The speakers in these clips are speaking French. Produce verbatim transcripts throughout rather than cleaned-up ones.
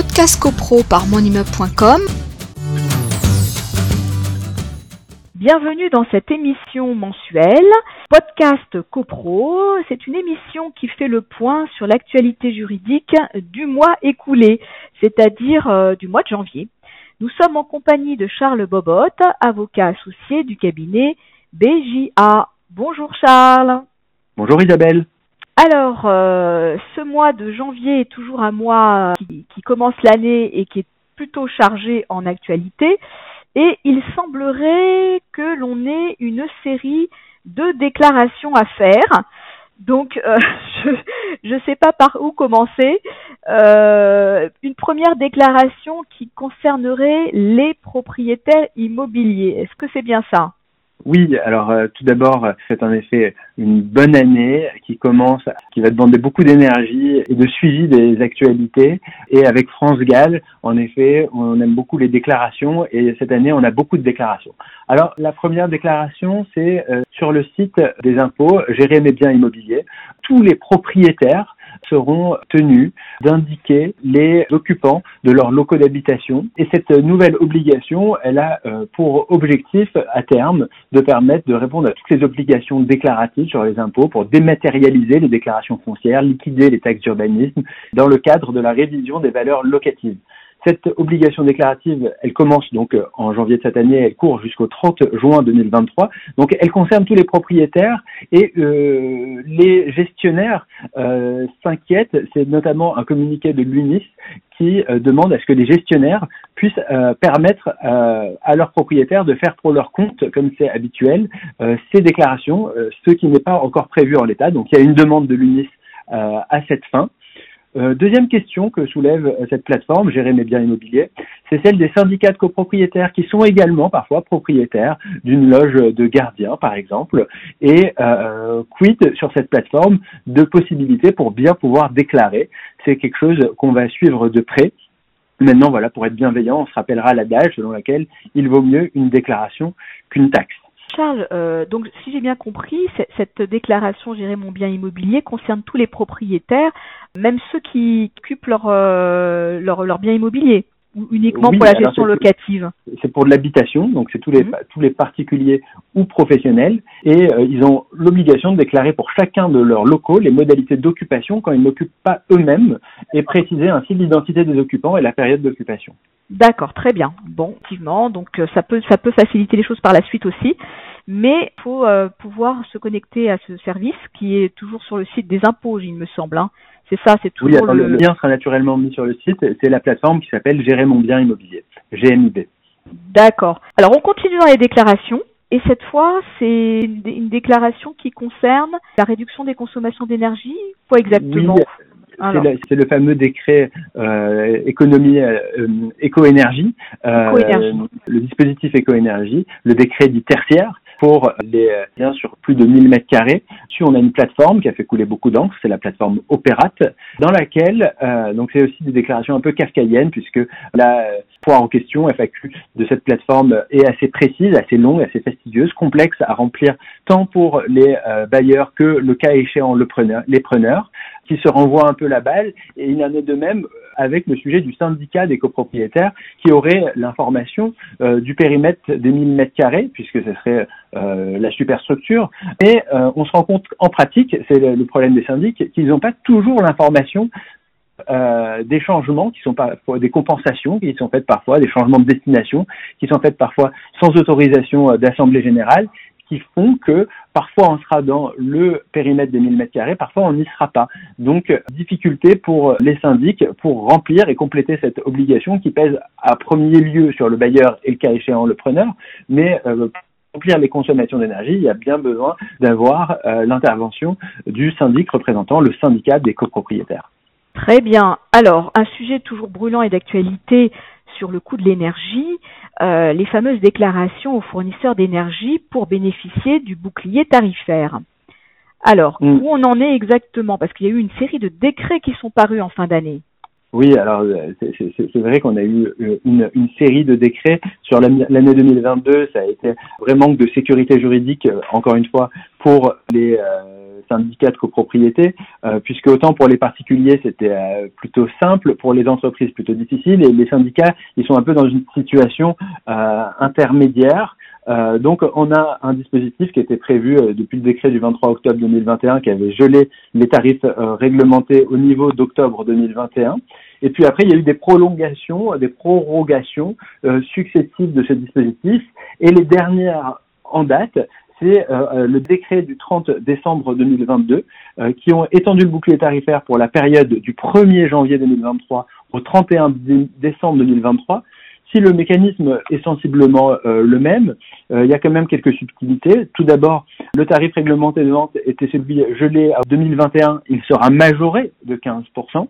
podcast copro par monimmeuble point com. Bienvenue dans cette émission mensuelle, podcast copro. C'est une émission qui fait le point sur l'actualité juridique du mois écoulé, c'est-à-dire euh, du mois de janvier. Nous sommes en compagnie de Charles Bohbot, avocat associé du cabinet B J A. Bonjour Charles. Bonjour Isabelle. Alors, euh, ce mois de janvier est toujours un mois qui, qui commence l'année et qui est plutôt chargé en actualité. Et il semblerait que l'on ait une série de déclarations à faire. Donc, euh, je ne sais pas par où commencer. Euh, une première déclaration qui concernerait les propriétaires immobiliers. Est-ce que c'est bien ça ? Oui, alors euh, tout d'abord, c'est en effet une bonne année qui commence, qui va demander beaucoup d'énergie et de suivi des actualités. Et avec France Galles, en effet, on aime beaucoup les déclarations et cette année, on a beaucoup de déclarations. Alors, la première déclaration, c'est euh, sur le site des impôts, gérer mes biens immobiliers. Tous les propriétaires seront tenus d'indiquer les occupants de leurs locaux d'habitation. Et cette nouvelle obligation, elle a pour objectif à terme de permettre de répondre à toutes les obligations déclaratives sur les impôts pour dématérialiser les déclarations foncières, liquider les taxes d'urbanisme dans le cadre de la révision des valeurs locatives. Cette obligation déclarative, elle commence donc en janvier de cette année, elle court jusqu'au trente juin deux mille vingt-trois. Donc, elle concerne tous les propriétaires et euh, les gestionnaires euh, s'inquiètent. C'est notamment un communiqué de l'UNIS qui euh, demande à ce que les gestionnaires puissent euh, permettre euh, à leurs propriétaires de faire pour leur compte, comme c'est habituel, euh, ces déclarations, euh, ce qui n'est pas encore prévu en l'état. Donc, il y a une demande de l'UNIS euh, à cette fin. Euh, deuxième question que soulève cette plateforme, gérer mes biens immobiliers, c'est celle des syndicats de copropriétaires qui sont également parfois propriétaires d'une loge de gardiens, par exemple, et euh, quid sur cette plateforme de possibilités pour bien pouvoir déclarer. C'est quelque chose qu'on va suivre de près. Maintenant, voilà, pour être bienveillant, on se rappellera l'adage selon laquelle il vaut mieux une déclaration qu'une taxe. Charles, euh, donc si j'ai bien compris, cette déclaration « Gérer mon bien immobilier » concerne tous les propriétaires, même ceux qui occupent leur, euh, leur, leur bien immobilier, ou uniquement oui, pour la gestion c'est, locative. C'est pour de l'habitation, donc c'est tous les, mmh. tous les particuliers ou professionnels, et euh, ils ont l'obligation de déclarer pour chacun de leurs locaux les modalités d'occupation quand ils n'occupent pas eux-mêmes, et préciser ainsi l'identité des occupants et la période d'occupation. D'accord, très bien. Bon, effectivement, donc ça peut ça peut faciliter les choses par la suite aussi, mais il faut euh, pouvoir se connecter à ce service qui est toujours sur le site des impôts, il me semble. Hein. C'est ça, c'est toujours oui, attends, le... le lien sera naturellement mis sur le site. C'est la plateforme qui s'appelle Gérer mon bien immobilier, G M I B. D'accord. Alors, on continue dans les déclarations. Et cette fois, c'est une déclaration qui concerne la réduction des consommations d'énergie. Quoi exactement ? Oui. C'est le, c'est le fameux décret euh, économie euh, éco-énergie, euh, éco-énergie, le dispositif éco-énergie, le décret dit tertiaire pour les biens sur plus de mille mètres carrés. Puis on a une plateforme qui a fait couler beaucoup d'encre, c'est la plateforme OPERAT, dans laquelle, euh, donc c'est aussi des déclarations un peu kafkaïennes puisque la foire aux questions F A Q de cette plateforme est assez précise, assez longue, assez fastidieuse, complexe à remplir tant pour les euh, bailleurs que le cas échéant le preneur, les preneurs, qui se renvoient un peu la balle, et il en est de même avec le sujet du syndicat des copropriétaires qui aurait l'information euh, du périmètre des mille mètres carrés, puisque ce serait euh, la superstructure, et euh, on se rend compte en pratique, c'est le, le problème des syndics, qu'ils n'ont pas toujours l'information Euh, des changements qui sont parfois des compensations qui sont faites parfois, des changements de destination qui sont faites parfois sans autorisation d'assemblée générale, qui font que parfois on sera dans le périmètre des mille mètres carrés, parfois on n'y sera pas. Donc, difficulté pour les syndics pour remplir et compléter cette obligation qui pèse à premier lieu sur le bailleur et le cas échéant le preneur, mais euh, remplir les consommations d'énergie, il y a bien besoin d'avoir euh, l'intervention du syndic représentant le syndicat des copropriétaires. Très bien. Alors, un sujet toujours brûlant et d'actualité sur le coût de l'énergie, euh, les fameuses déclarations aux fournisseurs d'énergie pour bénéficier du bouclier tarifaire. Alors, mmh. où on en est exactement ? Parce qu'il y a eu une série de décrets qui sont parus en fin d'année. Oui, alors c'est vrai qu'on a eu une, une série de décrets sur l'année deux mille vingt-deux. Ça a été vrai manque de sécurité juridique, encore une fois, pour les euh, syndicats de copropriété, euh, puisque autant pour les particuliers c'était euh, plutôt simple, pour les entreprises plutôt difficile, et les syndicats ils sont un peu dans une situation euh, intermédiaire. Euh, donc, on a un dispositif qui était prévu euh, depuis le décret du vingt-trois octobre deux mille vingt et un qui avait gelé les tarifs euh, réglementés au niveau d'octobre deux mille vingt et un. Et puis après, il y a eu des prolongations, des prorogations euh, successives de ce dispositif. Et les dernières en date, c'est euh, le décret du trente décembre deux mille vingt-deux euh, qui ont étendu le bouclier tarifaire pour la période du premier janvier deux mille vingt-trois au trente et un décembre deux mille vingt-trois. Si le mécanisme est sensiblement euh, le même, euh, il y a quand même quelques subtilités. Tout d'abord, le tarif réglementé de vente était celui gelé en deux mille vingt et un. Il sera majoré de quinze pour cent.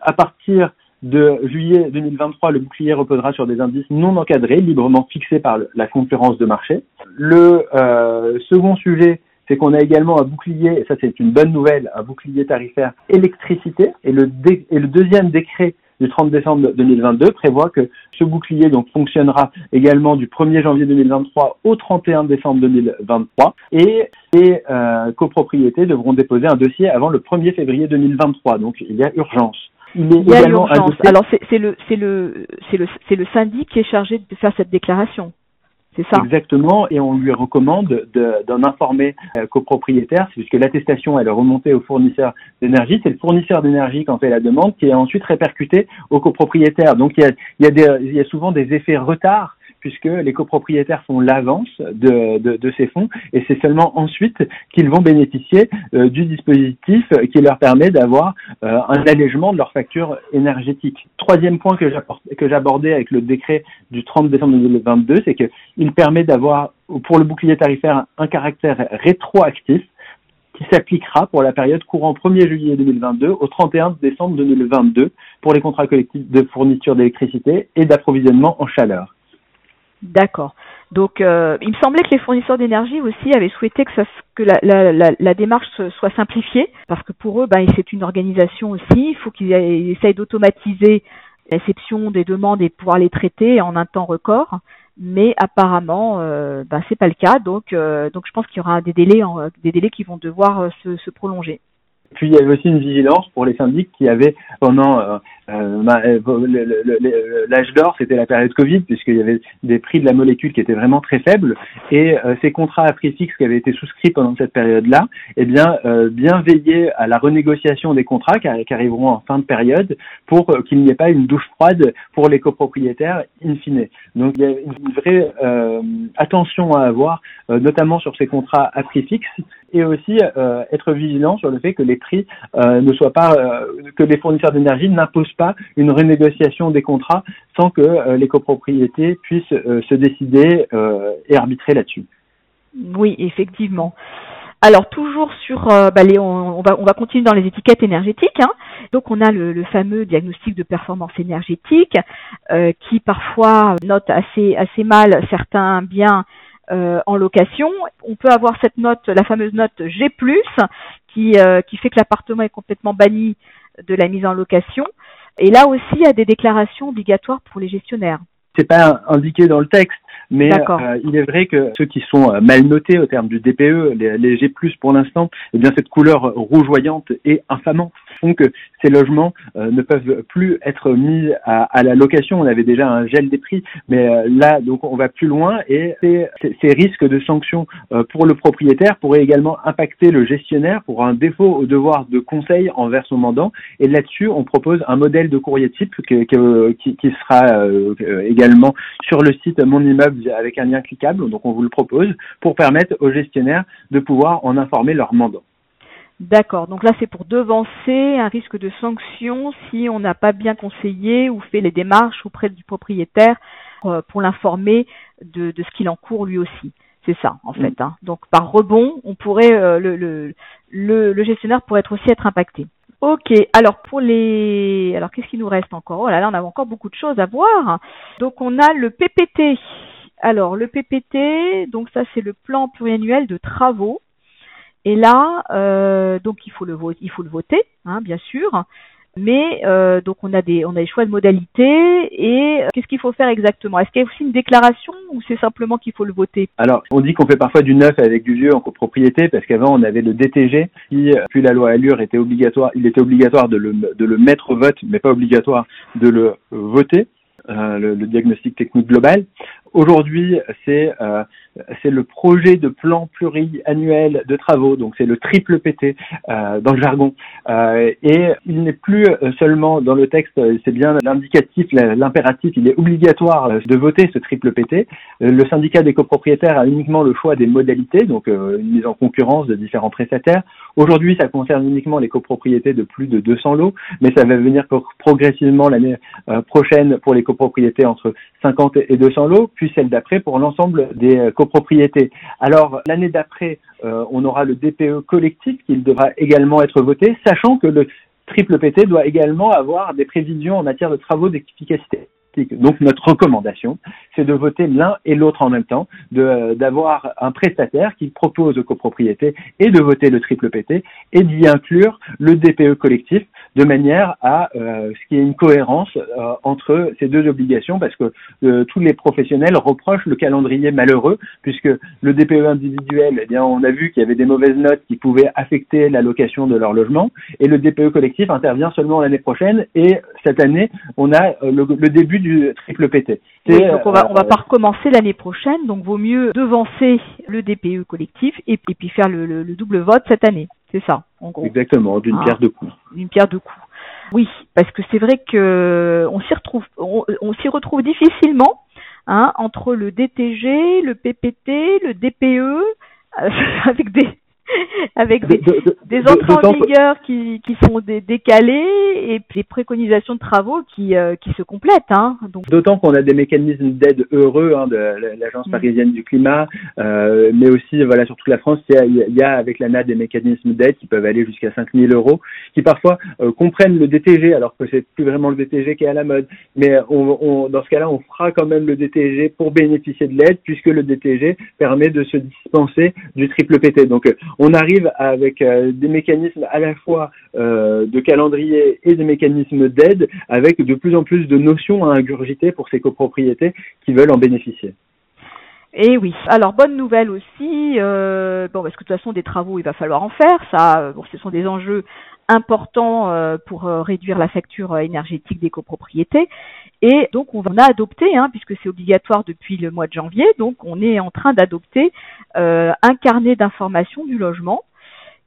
À partir de juillet deux mille vingt-trois, le bouclier reposera sur des indices non encadrés, librement fixés par le, la concurrence de marché. Le euh, second sujet, c'est qu'on a également un bouclier, et ça c'est une bonne nouvelle, un bouclier tarifaire électricité. Et le, dé, et le deuxième décret du trente décembre deux mille vingt-deux prévoit que ce bouclier donc fonctionnera également du premier janvier deux mille vingt-trois au trente et un décembre deux mille vingt-trois et les euh, copropriétés devront déposer un dossier avant le premier février deux mille vingt-trois. Donc il y a urgence. Il, il y a urgence. Alors c'est, c'est le c'est le c'est le c'est le syndic qui est chargé de faire cette déclaration. C'est ça. Exactement, et on lui recommande de, d'en informer euh, copropriétaire, puisque l'attestation elle est remontée au fournisseur d'énergie. C'est le fournisseur d'énergie qui en fait la demande, qui est ensuite répercuté au copropriétaire. Donc il y a, il y a, des, il y a souvent des effets retard, puisque les copropriétaires font l'avance de, de, de ces fonds, et c'est seulement ensuite qu'ils vont bénéficier euh, du dispositif qui leur permet d'avoir euh, un allègement de leur facture énergétique. Troisième point que, que j'abordais avec le décret du trente décembre deux mille vingt-deux, c'est qu'il permet d'avoir, pour le bouclier tarifaire, un caractère rétroactif qui s'appliquera pour la période courant premier juillet deux mille vingt-deux au trente et un décembre deux mille vingt-deux pour les contrats collectifs de fourniture d'électricité et d'approvisionnement en chaleur. D'accord. Donc, euh, il me semblait que les fournisseurs d'énergie aussi avaient souhaité que, ça, que la, la, la, la démarche soit simplifiée, parce que pour eux, ben, c'est une organisation aussi. Il faut qu'ils essayent d'automatiser l'acception des demandes et pouvoir les traiter en un temps record. Mais apparemment, euh, ben, c'est pas le cas. Donc, euh, donc, je pense qu'il y aura des délais, en, des délais qui vont devoir se, se prolonger. Puis il y avait aussi une vigilance pour les syndics qui avaient pendant euh, euh, le, le, le, l'âge d'or, c'était la période Covid, puisqu'il y avait des prix de la molécule qui étaient vraiment très faibles, et euh, ces contrats à prix fixe qui avaient été souscrits pendant cette période-là, eh bien, euh, bien veiller à la renégociation des contrats qui, qui arriveront en fin de période pour qu'il n'y ait pas une douche froide pour les copropriétaires in fine. Donc il y a une vraie euh, attention à avoir, euh, notamment sur ces contrats à prix fixe, et aussi euh, être vigilant sur le fait que les prix euh, ne soient pas, euh, que les fournisseurs d'énergie n'imposent pas une renégociation des contrats sans que euh, les copropriétés puissent euh, se décider euh, et arbitrer là-dessus. Oui, effectivement. Alors toujours sur, euh, bah, les, on, on va on va continuer dans les étiquettes énergétiques. Hein. Donc on a le, le fameux diagnostic de performance énergétique euh, qui parfois note assez assez mal certains biens euh, en location. On peut avoir cette note, la fameuse note G plus, qui euh, qui fait que l'appartement est complètement banni de la mise en location. Et là aussi, il y a des déclarations obligatoires pour les gestionnaires. C'est pas indiqué dans le texte, mais euh, il est vrai que ceux qui sont mal notés au terme du D P E, les, les G plus, pour l'instant, eh bien cette couleur rougeoyante et infamante font que ces logements euh, ne peuvent plus être mis à, à la location. On avait déjà un gel des prix, mais euh, là, donc on va plus loin, et ces, ces, ces risques de sanctions euh, pour le propriétaire pourraient également impacter le gestionnaire pour un défaut au devoir de conseil envers son mandant. Et là-dessus, on propose un modèle de courrier type que, que, qui, qui sera euh, également sur le site monimmeuble avec un lien cliquable, donc on vous le propose, pour permettre aux gestionnaires de pouvoir en informer leur mandant. D'accord, donc là c'est pour devancer un risque de sanction si on n'a pas bien conseillé ou fait les démarches auprès du propriétaire pour l'informer de, de ce qu'il encourt lui aussi. C'est ça en fait. Hein. Donc par rebond, on pourrait euh, le, le, le, le gestionnaire pourrait être aussi être impacté. Ok, alors pour les, alors qu'est-ce qu'il nous reste encore? Oh là là, on a encore beaucoup de choses à voir. Donc on a le P P T. Alors le P P T, donc ça c'est le plan pluriannuel de travaux. Et là, euh, donc il faut le voter, il faut le voter, hein, bien sûr. Mais euh, donc on a des on a des choix de modalités et euh, qu'est-ce qu'il faut faire exactement? Est-ce qu'il y a aussi une déclaration ou c'est simplement qu'il faut le voter? Alors on dit qu'on fait parfois du neuf avec du vieux en copropriété parce qu'avant on avait le D T G qui, puis la loi Allure était obligatoire, il était obligatoire de le de le mettre au vote mais pas obligatoire de le voter. Euh, le, le diagnostic technique global. Aujourd'hui, c'est euh, c'est le projet de plan pluriannuel de travaux, donc c'est le triple P T euh, dans le jargon. Euh, et il n'est plus seulement dans le texte, c'est bien l'indicatif, l'impératif, il est obligatoire de voter ce triple P T. Le syndicat des copropriétaires a uniquement le choix des modalités, donc euh, une mise en concurrence de différents prestataires. Aujourd'hui, ça concerne uniquement les copropriétés de plus de deux cents lots, mais ça va venir progressivement l'année prochaine pour les copropriétés entre cinquante et deux cents lots, puis celle d'après pour l'ensemble des copropriétés. Alors, l'année d'après, euh, on aura le D P E collectif qui devra également être voté, sachant que le triple P T doit également avoir des prévisions en matière de travaux d'efficacité. Donc, notre recommandation, c'est de voter l'un et l'autre en même temps, de, euh, d'avoir un prestataire qui propose aux copropriétés et de voter le triple P T et d'y inclure le D P E collectif de manière à euh, ce qu'il y ait une cohérence euh, entre ces deux obligations parce que euh, tous les professionnels reprochent le calendrier malheureux puisque le D P E individuel, eh bien, on a vu qu'il y avait des mauvaises notes qui pouvaient affecter l'allocation de leur logement et le D P E collectif intervient seulement l'année prochaine et cette année, on a euh, le, le début du triple P T. Oui, donc on va, on va pas recommencer l'année prochaine, donc vaut mieux devancer le D P E collectif et, et puis faire le, le, le double vote cette année. C'est ça, en gros. Exactement, d'une ah, pierre deux coups. D'une pierre deux coups. Oui, parce que c'est vrai que on s'y retrouve, on, on s'y retrouve difficilement hein, entre le D T G, le P P T, le D P E, euh, avec des avec des, de, de, des entrées de, de, en vigueur qui, qui sont dé, décalées et puis les préconisations de travaux qui, euh, qui se complètent. Hein, donc. D'autant qu'on a des mécanismes d'aide heureux hein, de l'Agence parisienne mmh. du climat, euh, mais aussi voilà sur toute la France, il y a, il y a avec l'A N A des mécanismes d'aide qui peuvent aller jusqu'à cinq mille euros, qui parfois euh, comprennent le D T G alors que c'est plus vraiment le D T G qui est à la mode. Mais on, on, dans ce cas-là, on fera quand même le D T G pour bénéficier de l'aide puisque le D T G permet de se dispenser du triple P T. Donc on arrive avec euh, des mécanismes à la fois euh, de calendrier et des mécanismes d'aide avec de plus en plus de notions à ingurgiter pour ces copropriétés qui veulent en bénéficier. Et oui. Alors, bonne nouvelle aussi, euh, bon, parce que de toute façon, des travaux, il va falloir en faire. Ça, bon, ce sont des enjeux important euh, pour euh, réduire la facture énergétique des copropriétés et donc on a adopté hein, puisque c'est obligatoire depuis le mois de janvier donc on est en train d'adopter euh, un carnet d'information du logement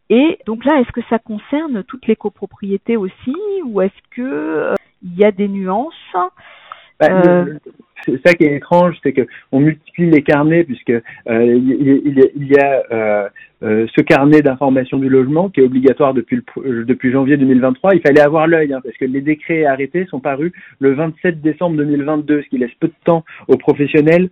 et donc là est-ce que ça concerne toutes les copropriétés aussi ou est-ce que il euh, y a des nuances euh, bah, c'est ça qui est étrange, c'est que on multiplie les carnets puisque euh, il, il, il y a euh, euh, ce carnet d'information du logement qui est obligatoire depuis le, depuis janvier deux mille vingt-trois. Il fallait avoir l'œil hein, parce que les décrets arrêtés sont parus le vingt-sept décembre deux mille vingt-deux, ce qui laisse peu de temps aux professionnels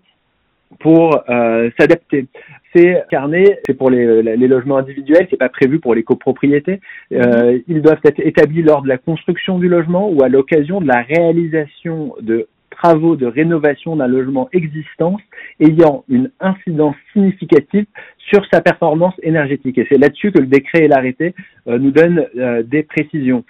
pour euh, s'adapter. Ces carnets, c'est pour les, les logements individuels, c'est pas prévu pour les copropriétés. Euh, ils doivent être établis lors de la construction du logement ou à l'occasion de la réalisation de travaux de rénovation d'un logement existant ayant une incidence significative sur sa performance énergétique. Et c'est là-dessus que le décret et l'arrêté euh, nous donnent euh, des précisions.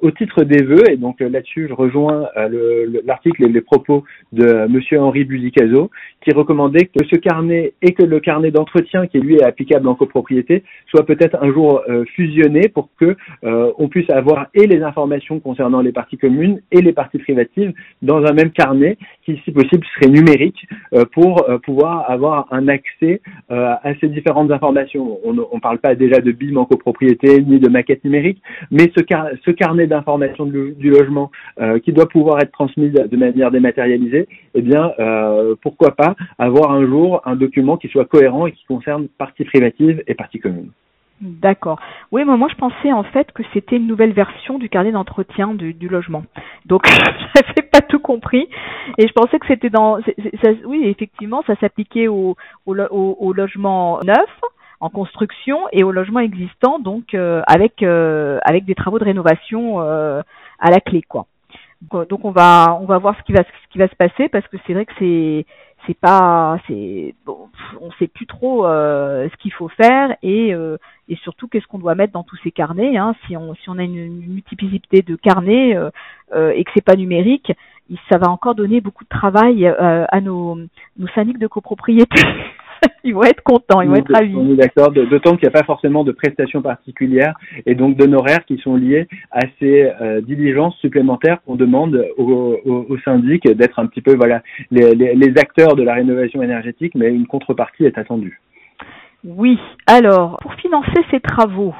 Au titre des vœux, et donc euh, là-dessus je rejoins euh, le, le, l'article et les propos de euh, monsieur Henri Buzicazo, qui recommandait que ce carnet et que le carnet d'entretien qui lui est applicable en copropriété soit peut-être un jour euh, fusionné pour que euh, on puisse avoir et les informations concernant les parties communes et les parties privatives dans un même carnet qui, si possible, serait numérique euh, pour euh, pouvoir avoir un accès euh, à ces différentes informations. On ne parle pas déjà de B I M en copropriété ni de maquette numérique, mais ce, car- ce carnet d'information du, du logement euh, qui doit pouvoir être transmise de manière dématérialisée, eh bien, euh, pourquoi pas avoir un jour un document qui soit cohérent et qui concerne partie privative et partie commune. D'accord. Oui, moi, moi je pensais en fait que c'était une nouvelle version du carnet d'entretien du, du logement. Donc, je n'avais pas tout compris et je pensais que c'était dans... C'est, c'est, ça, oui, effectivement, ça s'appliquait au, au, au, au logement neuf, en construction et au logement existant, donc euh, avec euh, avec des travaux de rénovation euh, à la clé, quoi. Donc on va on va voir ce qui va ce qui va se passer parce que c'est vrai que c'est c'est pas, c'est bon, on sait plus trop euh, ce qu'il faut faire et, euh, et surtout qu'est-ce qu'on doit mettre dans tous ces carnets. Hein. Si on si on a une, une multiplicité de carnets euh, euh, et que c'est pas numérique, ça va encore donner beaucoup de travail euh, à nos nos syndics de copropriété. Ils vont être contents, ils vont être ravis. On est d'accord, d'autant qu'il n'y a pas forcément de prestations particulières et donc d'honoraires qui sont liés à ces euh, diligences supplémentaires qu'on demande aux, aux, aux syndics d'être un petit peu voilà, les, les, les acteurs de la rénovation énergétique, mais une contrepartie est attendue. Oui, alors pour financer ces travaux,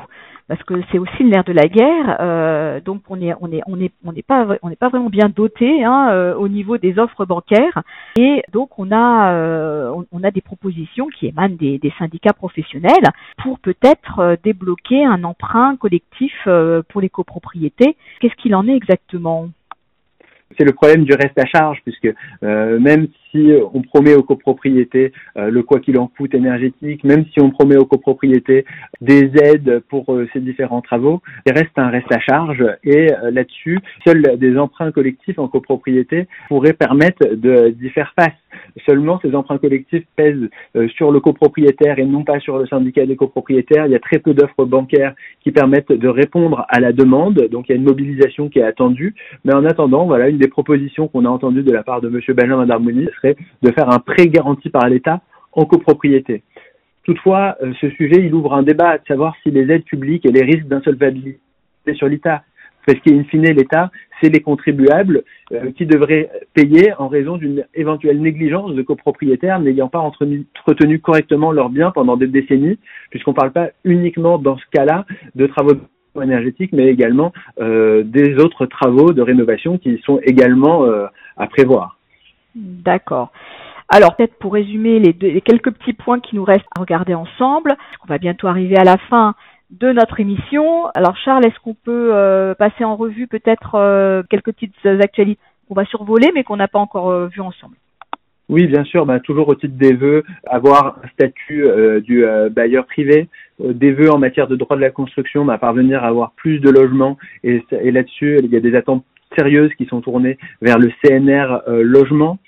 parce que c'est aussi le nerf de la guerre, euh, donc on est on est on est on n'est pas on n'est pas vraiment bien doté hein, euh, au niveau des offres bancaires, et donc on a euh, on, on a des propositions qui émanent des, des syndicats professionnels pour peut-être euh, débloquer un emprunt collectif euh, pour les copropriétés. Qu'est-ce qu'il en est exactement ? C'est le problème du reste à charge, puisque euh, même si on promet aux copropriétés euh, le quoi qu'il en coûte énergétique, même si on promet aux copropriétés des aides pour euh, ces différents travaux, il reste un reste à charge et euh, là-dessus, seuls des emprunts collectifs en copropriété pourraient permettre de, d'y faire face. Seulement, ces emprunts collectifs pèsent euh, sur le copropriétaire et non pas sur le syndicat des copropriétaires. Il y a très peu d'offres bancaires qui permettent de répondre à la demande, donc il y a une mobilisation qui est attendue, mais en attendant, voilà, une des propositions qu'on a entendues de la part de Monsieur Benjamin Darmouny serait de faire un prêt garanti par l'État en copropriété. Toutefois, ce sujet, il ouvre un débat à savoir si les aides publiques et les risques d'insolvabilité sur l'État, parce qu'in fine, l'État, c'est les contribuables euh, qui devraient payer en raison d'une éventuelle négligence de copropriétaires n'ayant pas entretenu, entretenu correctement leurs biens pendant des décennies, puisqu'on ne parle pas uniquement dans ce cas-là de travaux énergétique, mais également euh, des autres travaux de rénovation qui sont également euh, à prévoir. D'accord. Alors, peut-être pour résumer les, deux, les quelques petits points qui nous restent à regarder ensemble, on va bientôt arriver à la fin de notre émission. Alors, Charles, est-ce qu'on peut euh, passer en revue peut-être euh, quelques petites actualités qu'on va survoler, mais qu'on n'a pas encore euh, vues ensemble ? Oui, bien sûr, bah, toujours au titre des vœux, avoir un statut euh, du euh, bailleur privé, euh, des vœux en matière de droit de la construction, bah, parvenir à avoir plus de logements et, et là-dessus, il y a des attentes sérieuses qui sont tournées vers le C N R euh, logement.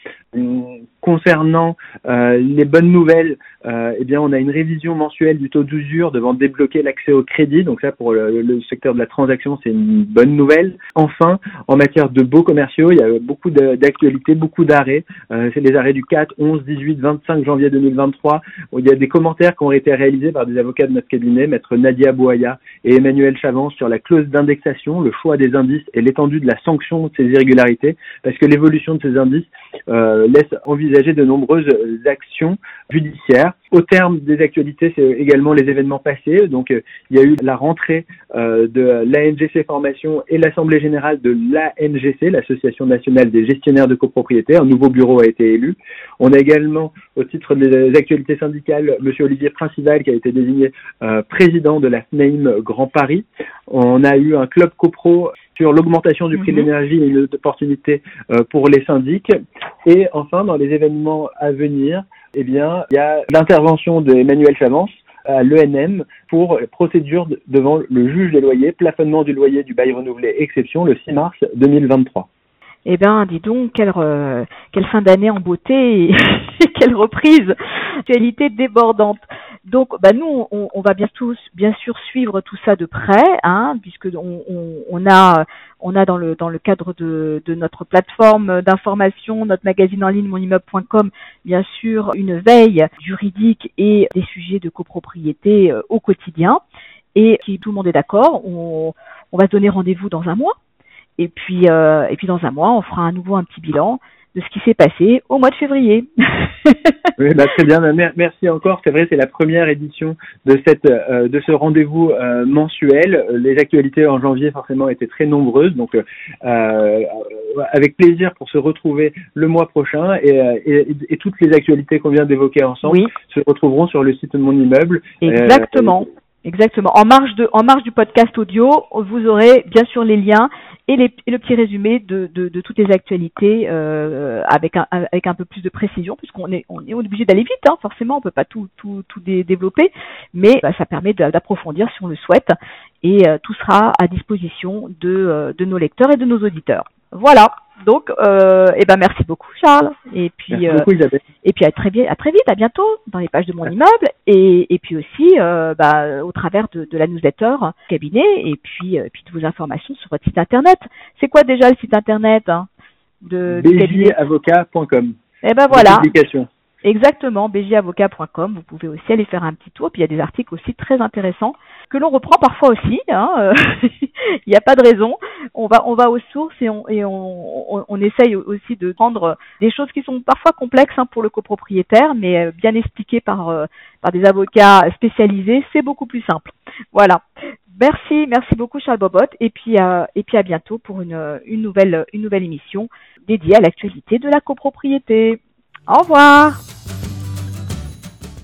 Concernant euh, les bonnes nouvelles, euh, eh bien on a une révision mensuelle du taux d'usure devant débloquer l'accès au crédit, donc ça pour le, le secteur de la transaction c'est une bonne nouvelle. Enfin, en matière de baux commerciaux, il y a beaucoup de, d'actualités, beaucoup d'arrêts, euh, c'est les arrêts du quatre, onze, dix-huit, vingt-cinq janvier deux mille vingt-trois, il y a des commentaires qui ont été réalisés par des avocats de notre cabinet, maître Nadia Bouaya et Emmanuel Chavance sur la clause d'indexation, le choix des indices et l'étendue de la sanction de ces irrégularités, parce que l'évolution de ces indices euh, laisse envisager de nombreuses actions judiciaires. Au terme des actualités, c'est également les événements passés. Donc, euh, il y a eu la rentrée euh, de l'A N G C Formation et l'Assemblée Générale de l'A N G C, l'Association Nationale des Gestionnaires de Copropriété. Un nouveau bureau a été élu. On a également, au titre des actualités syndicales, M. Olivier Princival qui a été désigné euh, président de la FNAIM Grand Paris. On a eu un club copro sur l'augmentation du prix mmh. de l'énergie et une opportunité euh, pour les syndics. Et enfin, dans les événements à venir, eh bien, il y a l'intervention d'Emmanuel Chavance à l'E N M pour procédure de, devant le juge des loyers, plafonnement du loyer du bail renouvelé exception le six mars deux mille vingt-trois. Eh bien, dis donc, quelle, euh, quelle fin d'année en beauté et quelle reprise, actualité débordante. Donc, bah nous, on, on va bien tous, bien sûr, suivre tout ça de près, hein, puisque on, on, on a, on a dans le dans le cadre de, de notre plateforme d'information, notre magazine en ligne mon immeuble point com, bien sûr, une veille juridique et des sujets de copropriété euh, au quotidien. Et si tout le monde est d'accord, on, on va se donner rendez-vous dans un mois. Et puis, euh, et puis dans un mois, on fera à nouveau un petit bilan de ce qui s'est passé au mois de février. Oui, bah, très bien. Merci encore. C'est vrai, c'est la première édition de cette, euh, de ce rendez-vous euh, mensuel. Les actualités en janvier, forcément, étaient très nombreuses. Donc, euh, avec plaisir pour se retrouver le mois prochain. Et, et, et toutes les actualités qu'on vient d'évoquer ensemble oui. se retrouveront sur le site de Mon Immeuble. Exactement. Euh, Exactement. En marge de, en marge du podcast audio, vous aurez bien sûr les liens et, les, et le petit résumé de, de, de toutes les actualités euh, avec un, avec un peu plus de précision, puisqu'on est, on est obligé d'aller vite, hein, forcément, on peut pas tout, tout, tout dé- développer, mais bah, ça permet d'approfondir si on le souhaite, et euh, tout sera à disposition de, de nos lecteurs et de nos auditeurs. Voilà. Donc, euh, et ben merci beaucoup Charles. Et puis, merci euh, beaucoup, Isabelle. Et puis à très bien, à très vite, à bientôt dans les pages de mon immeuble, et, et puis aussi euh, bah, au travers de, de la newsletter cabinet, et puis, et puis de vos informations sur votre site internet. C'est quoi déjà le site internet hein, de B J avocat point com. Et ben voilà. Exactement, B J avocat point com. Vous pouvez aussi aller faire un petit tour. Puis il y a des articles aussi très intéressants que l'on reprend parfois aussi. Hein. Il n'y a pas de raison. On va, on va aux sources et on, et on, on, on essaye aussi de prendre des choses qui sont parfois complexes hein, pour le copropriétaire, mais bien expliquées par, euh, par des avocats spécialisés, c'est beaucoup plus simple. Voilà. Merci, merci beaucoup Charles Bohbot. Et puis, euh, et puis à bientôt pour une, une nouvelle, une nouvelle émission dédiée à l'actualité de la copropriété. Au revoir.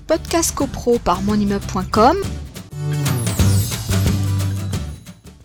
Podcast copro par monimmeuble point com.